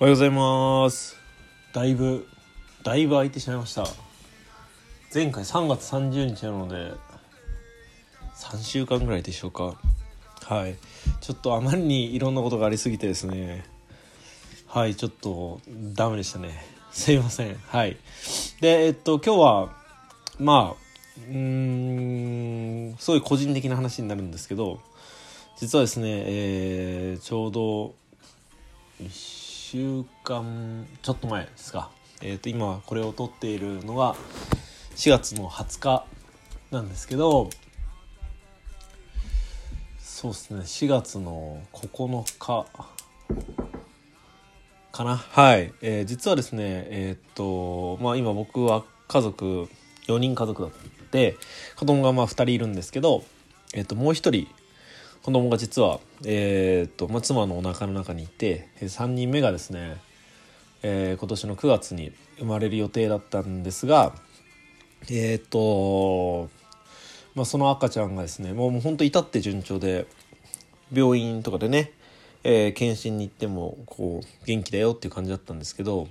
おはようございます。だいぶ空いてしまいました。前回3月30日なので3週間ぐらいでしょうか。はい、ちょっとあまりにいろんなことがありすぎてですね、はい、ちょっとダメでしたね、すいません。はい、で今日はすごい個人的な話になるんですけど、実はですね、ちょうど1週間ちょっと前ですか、今これを撮っているのが4月の20日なんですけど、そうですね、4月の9日かな。はい、実はですね、今僕は家族4人家族だって子供が2人いるんですけど、もう1人子供が実は、妻のお腹の中にいて、3人目がですね、今年の9月に生まれる予定だったんですが、その赤ちゃんがですね、もう本当至って順調で、病院とかでね、検診に行ってもこう元気だよっていう感じだったんですけど、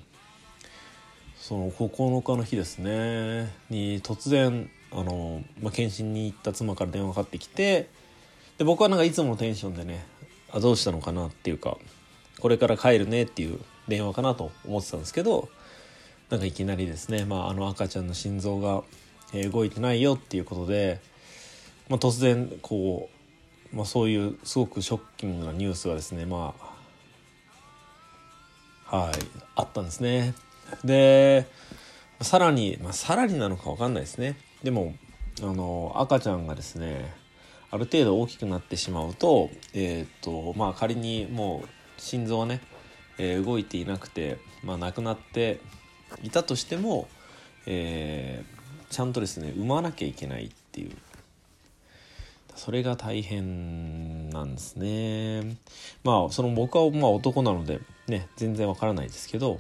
その9日の日ですねに突然検診に行った妻から電話がかかってきて、で僕はなんかいつものテンションでね、どうしたのかなっていうか、これから帰るねっていう電話かなと思ってたんですけど、なんかいきなりですね、赤ちゃんの心臓が動いてないよっていうことで、突然こう、そういうすごくショッキングなニュースがですね、あったんですね。でさらになのか分かんないですね。でも赤ちゃんがですね、ある程度大きくなってしまうと、仮にもう心臓はね、動いていなくて、亡くなっていたとしても、ちゃんとですね、産まなきゃいけないっていう、それが大変なんですね。その僕は男なのでね、全然わからないですけど、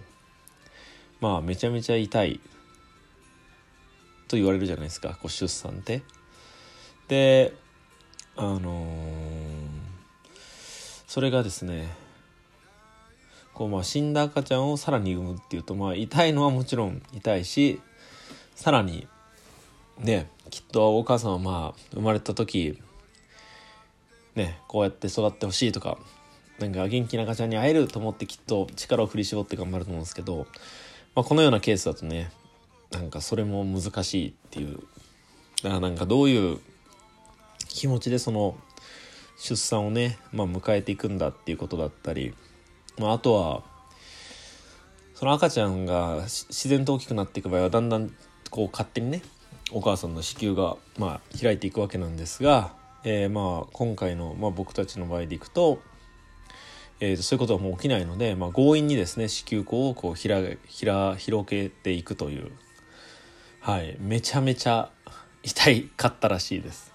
めちゃめちゃ痛いと言われるじゃないですか、こう出産って。でそれがですね、死んだ赤ちゃんをさらに産むっていうと、痛いのはもちろん痛いし、さらにね、きっとお母さんは生まれた時ね、こうやって育ってほしいとか、なんか元気な赤ちゃんに会えると思って、きっと力を振り絞って頑張ると思うんですけど、このようなケースだとね、なんかそれも難しいっていう、だからなんかどういう気持ちでその出産をね、迎えていくんだっていうことだったり、あとはその赤ちゃんが自然と大きくなっていく場合は、だんだんこう勝手にね、お母さんの子宮が開いていくわけなんですが、今回の僕たちの場合でいくと、そういうことはもう起きないので、強引にですね、子宮口をこう広げていくという、はい、めちゃめちゃ痛かったらしいです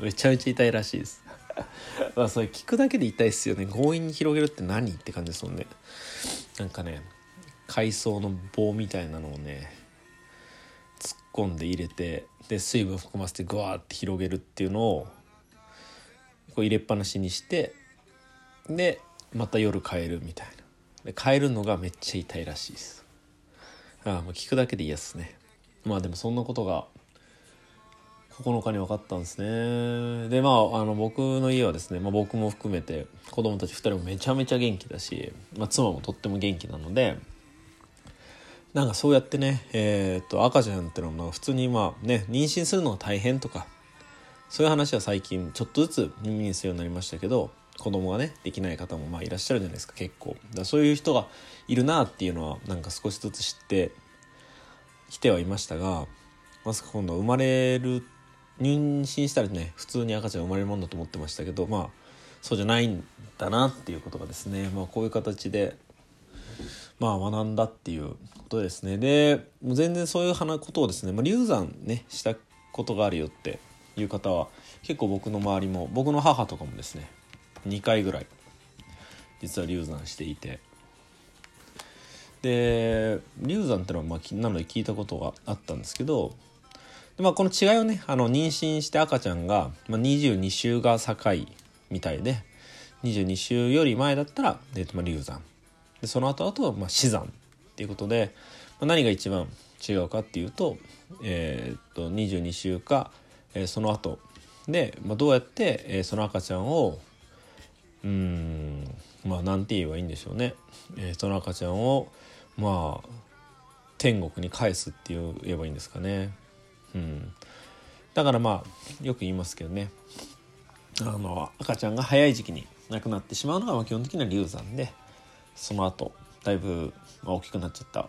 めちゃめちゃ痛いらしいですそれ聞くだけで痛いっすよね。強引に広げるって何って感じですもんね。なんかね、海藻の棒みたいなのをね、突っ込んで入れて、で水分を含ませてグワーって広げるっていうのをこう入れっぱなしにして、でまた夜変えるみたいな。で変えるのがめっちゃ痛いらしいです。もう聞くだけで嫌っすね。でもそんなことが9日に分かったんですね。で僕の家はですね、僕も含めて子供たち2人もめちゃめちゃ元気だし、妻もとっても元気なので、なんかそうやってね、赤ちゃんってのは普通に妊娠するのが大変とか、そういう話は最近ちょっとずつ耳にするようになりましたけど、子供がねできない方もいらっしゃるじゃないですか、結構。だそういう人がいるなっていうのはなんか少しずつ知ってきてはいましたが、まさか今度生まれる、妊娠したらね、普通に赤ちゃん生まれるもんだと思ってましたけど、そうじゃないんだなっていうことがですね、こういう形で学んだっていうことですね。で全然そういうことをですね、流産ねしたことがあるよっていう方は結構僕の周りも、僕の母とかもですね、2回ぐらい実は流産していて、で流産ってのはなので聞いたことがあったんですけど、この違いをね、妊娠して赤ちゃんが、22週が境みたいで、22週より前だったら、流産、でその後は死産っていうことで、何が一番違うかっていうと、22週か、その後で、どうやって、その赤ちゃんをなんて言えばいいんでしょうね、その赤ちゃんを天国に返すって言えばいいんですかね。だからよく言いますけどね、赤ちゃんが早い時期に亡くなってしまうのが基本的には流産で、その後だいぶ大きくなっちゃった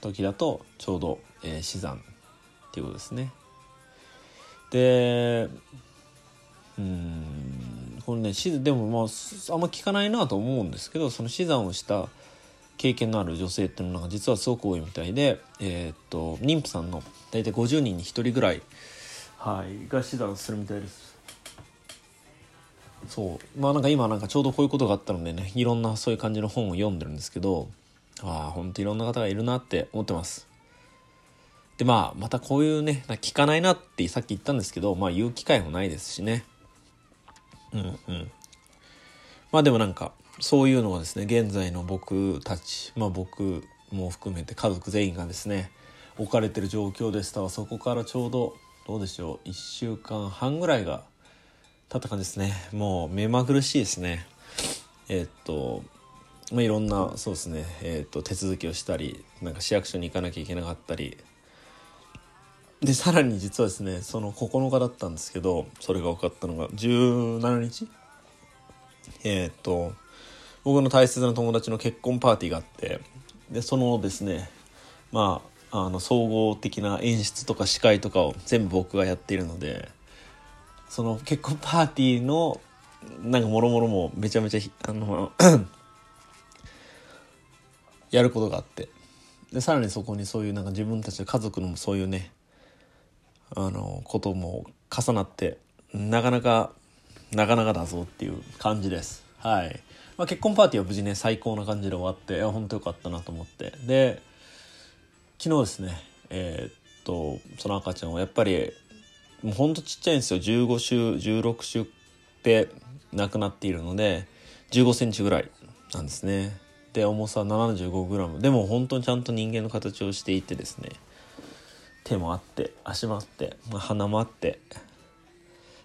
時だとちょうど、死産っていうことですね。でこれね、でもあんま聞かないなと思うんですけど、その死産をした経験のある女性っていうのが実はすごく多いみたいで、妊婦さんの大体50人に1人ぐらい、が死産するみたいです。そう今ちょうどこういうことがあったのでね、いろんなそういう感じの本を読んでるんですけど、本当いろんな方がいるなって思ってます。でまたこういうね、聞かないなってさっき言ったんですけど、言う機会もないですしね。でもそういうのはですね、現在の僕たち、僕も含めて家族全員がですね置かれてる状況でした。そこからちょうどどうでしょう、1週間半ぐらいが経った感じですね。もう目まぐるしいですね。いろんなそうですね、手続きをしたり、市役所に行かなきゃいけなかったりで、さらに実はですね、その9日だったんですけど、それが分かったのが17日、僕の大切な友達の結婚パーティーがあって、でそのですね、総合的な演出とか司会とかを全部僕がやっているので、その結婚パーティーのもろもろもめちゃめちゃやることがあって、でさらにそこにそういう自分たちの家族のそういうねことも重なって、なかなかだぞっていう感じです。結婚パーティーは無事ね最高な感じで終わって、本当よかったなと思って、で昨日ですね、その赤ちゃんをやっぱりもうほんとちっちゃいんですよ。15週16週で亡くなっているので15センチぐらいなんですね。で重さ75グラム、でも本当にちゃんと人間の形をしていてですね、手もあって足もあって、鼻もあって、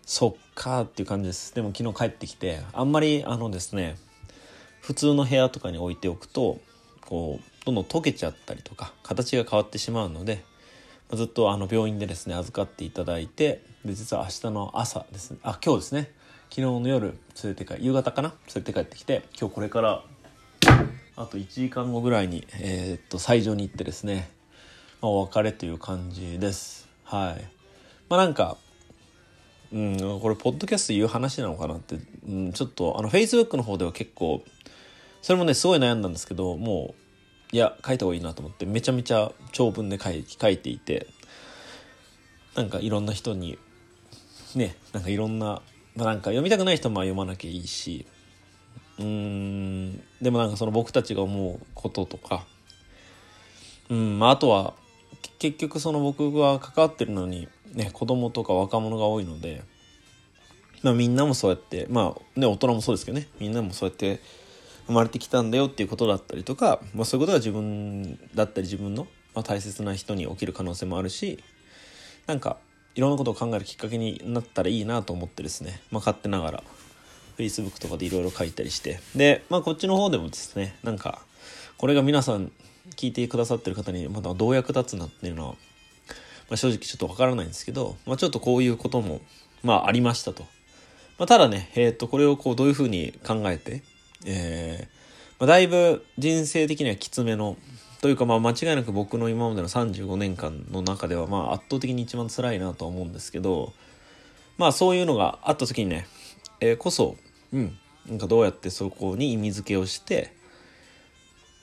そっかっていう感じです。でも昨日帰ってきて、あんまりですね、普通の部屋とかに置いておくとどんどん溶けちゃったりとか形が変わってしまうので、ずっと病院でですね預かっていただいて、で実は明日の朝ですね、今日ですね、昨日の夜夕方かな、連れて帰ってきて、今日これからあと1時間後ぐらいに、斎場に行ってですね、お別れという感じです。これポッドキャスト言う話なのかなって、ちょっとFacebook の方では結構それもねすごい悩んだんですけど、もういや書いた方がいいなと思って、めちゃめちゃ長文で書いていて、いろんな人にね、いろんな、読みたくない人も読まなきゃいいし、でもその僕たちが思うこととか、あとは結局その僕が関わってるのにね、子供とか若者が多いので、みんなもそうやって大人もそうですけどね、みんなもそうやって生まれてきたんだよっていうことだったりとか、そういうことが自分だったり自分の、大切な人に起きる可能性もあるし、いろんなことを考えるきっかけになったらいいなと思ってですね、勝手ながら Facebook とかでいろいろ書いたりして、でこっちの方でもですね、これが皆さん聞いてくださってる方にまだどう役立つなっていうのは、正直ちょっとわからないんですけど、ちょっとこういうこともありましたと。ただね、これをどういうふうに考えて、だいぶ人生的にはきつめのというか、間違いなく僕の今までの35年間の中では圧倒的に一番辛いなとは思うんですけど、そういうのがあった時にね、こそ、どうやってそこに意味付けをして、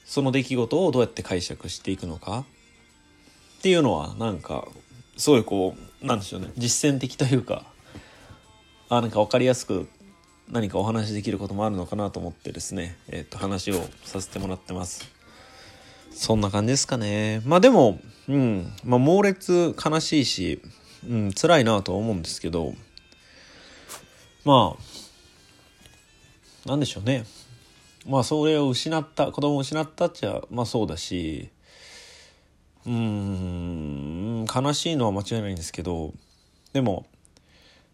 その出来事をどうやって解釈していくのかっていうのはすごい実践的というか、分かりやすく何かお話できることもあるのかなと思ってですね、話をさせてもらってます。そんな感じですかね。でも、猛烈悲しいし、辛いなとは思うんですけど、なんでしょうね、まあそれを失った子供を失ったっちゃまあそうだし、悲しいのは間違いないんですけど、でも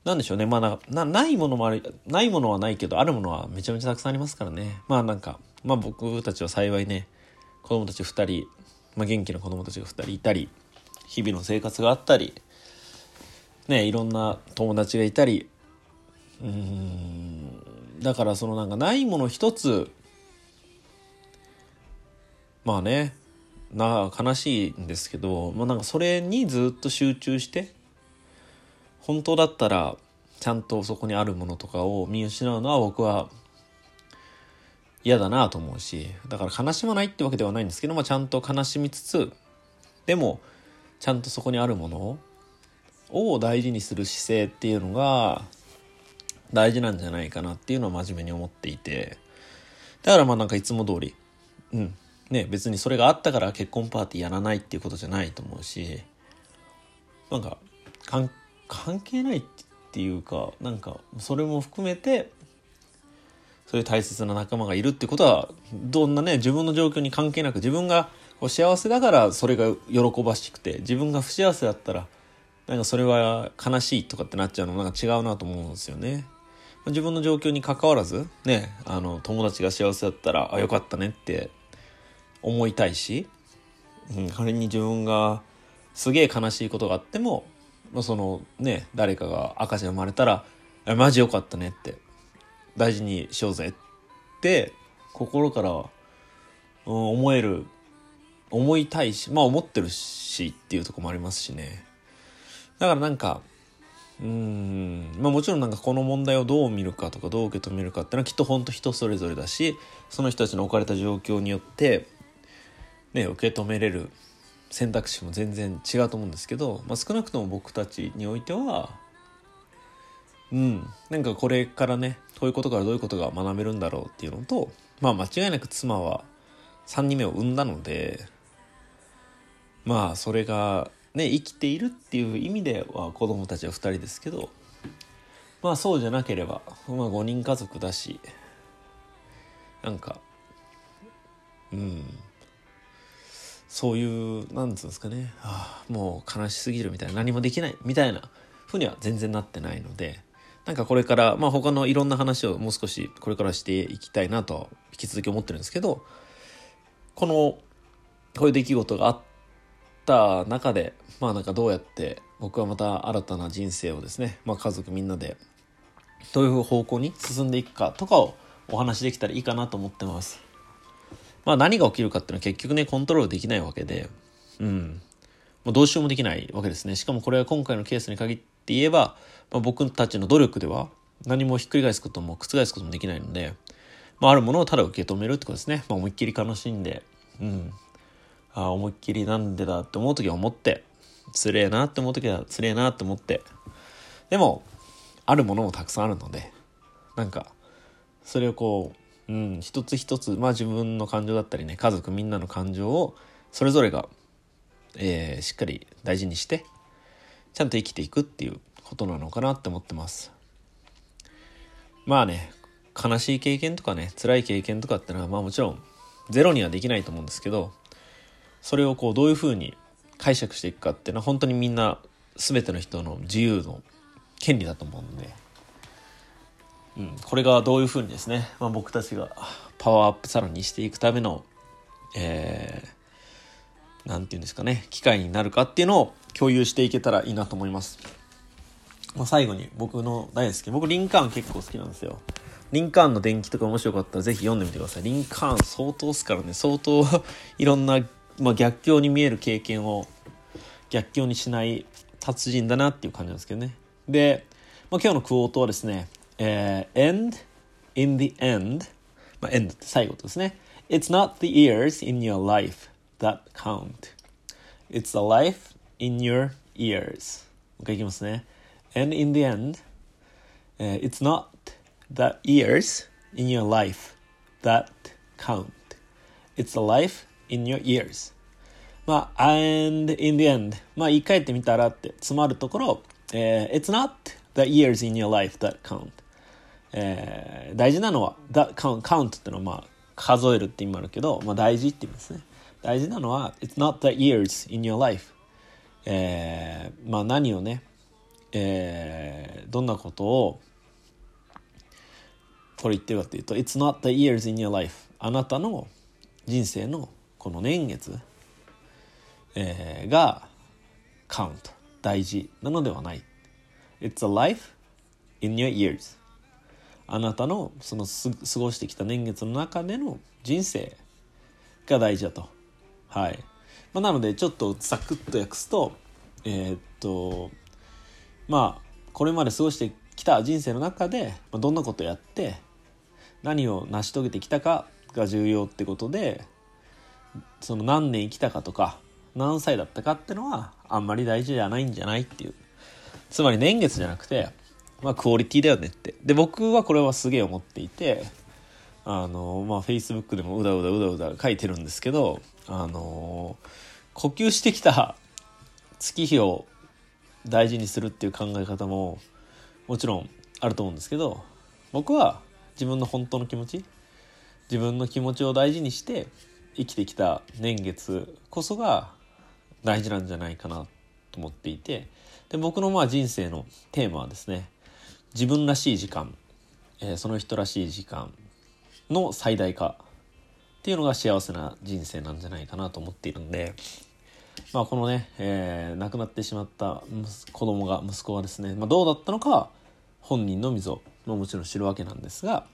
なんでしょうね、まあないものもある、ないものはないけどあるものはめちゃめちゃたくさんありますからね。まあなんか、まあ、僕たちは幸いね、子供たち2人、まあ、元気な子供たちが2人いたり、日々の生活があったりね、いろんな友達がいたり、だからそのなんかないもの一つ、まあね、悲しいんですけど、まあ、なんかそれにずっと集中して、本当だったらちゃんとそこにあるものとかを見失うのは僕は嫌だなと思うし、だから悲しまないってわけではないんですけど、まあ、ちゃんと悲しみつつ、でもちゃんとそこにあるものを大事にする姿勢っていうのが大事なんじゃないかなっていうのは真面目に思っていて、だからまあなんかいつも通り、ね、別にそれがあったから結婚パーティーやらないっていうことじゃないと思うし、なんか関係ないっていうか、なんかそれも含めてそういう大切な仲間がいるってことは、どんなね自分の状況に関係なく、自分が幸せだからそれが喜ばしくて、自分が不幸せだったらなんかそれは悲しいとかってなっちゃうのなんか違うなと思うんですよね。自分の状況に関わらずね、友達が幸せだったら、あ、よかったねって思いたいし、仮に自分がすげえ悲しいことがあっても、そのね、誰かが赤ちゃん生まれたら、マジよかったねって大事にしようぜって心から、思いたいし、まあ思ってるしっていうところもありますしね。だからなんか、まあもちろんなんかこの問題をどう見るかとか、どう受け止めるかってのはきっと本当人それぞれだし、その人たちの置かれた状況によってね、受け止めれる選択肢も全然違うと思うんですけど、まあ、少なくとも僕たちにおいては、なんかこれからね、こういうことからどういうことが学べるんだろうっていうのと、まあ間違いなく妻は3人目を産んだので、まあそれがね、生きているっていう意味では子供たちは2人ですけど、まあそうじゃなければ、まあ5人家族だし、なんかそういうなんつうんですかね、もう悲しすぎるみたいな、何もできないみたいなふうには全然なってないので、なんかこれからまあ他のいろんな話をもう少しこれからしていきたいなと引き続き思ってるんですけど、こういう出来事があって中で、まあなんかどうやって僕はまた新たな人生をですね、まあ、家族みんなでどういう方向に進んでいくかとかをお話できたらいいかなと思ってます。まあ何が起きるかっていうのは結局ね、コントロールできないわけで、もうどうしようもできないわけですね。しかもこれは今回のケースに限って言えば、まあ、僕たちの努力では何もひっくり返すことも覆すこともできないので、まあ、あるものをただ受け止めるってことですね。まあ、思いっきり楽しんで、思いっきりなんでだって思う時は思って、つれえなって思う時はつれえなって思って、でもあるものもたくさんあるので、なんかそれをこう、一つ一つ、まあ自分の感情だったりね、家族みんなの感情をそれぞれが、しっかり大事にしてちゃんと生きていくっていうことなのかなって思ってます。まあね、悲しい経験とかね、辛い経験とかってのはまあもちろんゼロにはできないと思うんですけど、それをこうどういうふうに解釈していくかっていうのは本当にみんな全ての人の自由の権利だと思うので、これがどういうふうにですね、まあ、僕たちがパワーアップさらにしていくための、なんていうんですかね、機会になるかっていうのを共有していけたらいいなと思います。まあ、最後に僕の大好き、僕リンカーン結構好きなんですよ。リンカーンの伝記とか面白かったらぜひ読んでみてください。リンカーン相当っすからね、相当いろんなまあ、逆境に見える経験を逆境にしない達人だなっていう感じなんですけどね。で、まあ、今日のクォートはですね、End in the end、まあ、end って最後ですね。It's not the years in your life that count. It's the life in your years. もう一回いきますね。And in the end、it's not the years in your life that count. It's the life in your ears、まあ、and in the end、まあ、言い換えてみたらって詰まるところ、It's not the years in your life that count、大事なのは that count ってのは、まあ、数えるって意味もあるけど、まあ、大事って意味ですね。大事なのは It's not the years in your life、まあ、何をね、どんなことをこれ言ってるかというと It's not the years in your life、 あなたの人生のこの年月、がカウント、大事なのではない。 It's a life in your years、 あなたのその過ごしてきた年月の中での人生が大事だと。はい、まあ、なのでちょっとサクッと訳すとまあこれまで過ごしてきた人生の中でどんなことをやって何を成し遂げてきたかが重要ってことで、その何年生きたかとか何歳だったかってのはあんまり大事じゃないんじゃないっていう、つまり年月じゃなくて、まあ、クオリティだよねって。で僕はこれはすげえ思っていて、まあ Facebook でもうだうだ書いてるんですけど、呼吸してきた月日を大事にするっていう考え方ももちろんあると思うんですけど、僕は自分の本当の気持ち、自分の気持ちを大事にして生きてきた年月こそが大事なんじゃないかなと思っていて、で僕のまあ人生のテーマはですね、自分らしい時間、その人らしい時間の最大化っていうのが幸せな人生なんじゃないかなと思っているんで、まあ、このね、亡くなってしまった息子はですね、まあ、どうだったのかは本人のみぞ、まあ、もちろん知るわけなんですが、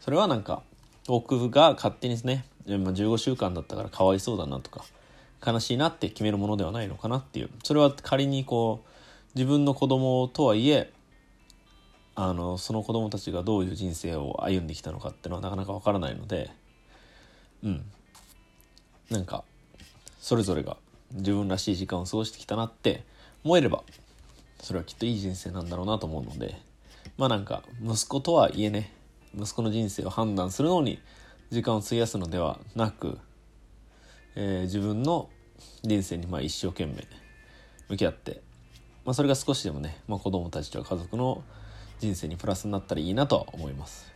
それはなんか僕が勝手にですね、15週間だったからかわいそうだなとか悲しいなって決めるものではないのかなっていう。それは仮にこう自分の子供とはいえその子供たちがどういう人生を歩んできたのかっていうのはなかなかわからないので、なんかそれぞれが自分らしい時間を過ごしてきたなって思えれば、それはきっといい人生なんだろうなと思うので、まあなんか息子とはいえね、息子の人生を判断するのに時間を費やすのではなく、自分の人生にまあ一生懸命向き合って、まあ、それが少しでもね、まあ、子供たちと家族の人生にプラスになったらいいなとは思います。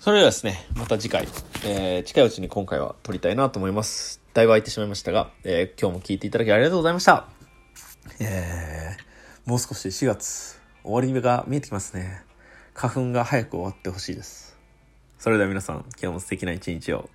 それではですね、また次回、近いうちに今回は撮りたいなと思います。だいぶ空いてしまいましたが、今日も聞いていただきありがとうございました。もう少し4月終わりが見えてきますね。花粉が早く終わってほしいです。それでは皆さん、今日も素敵な一日を。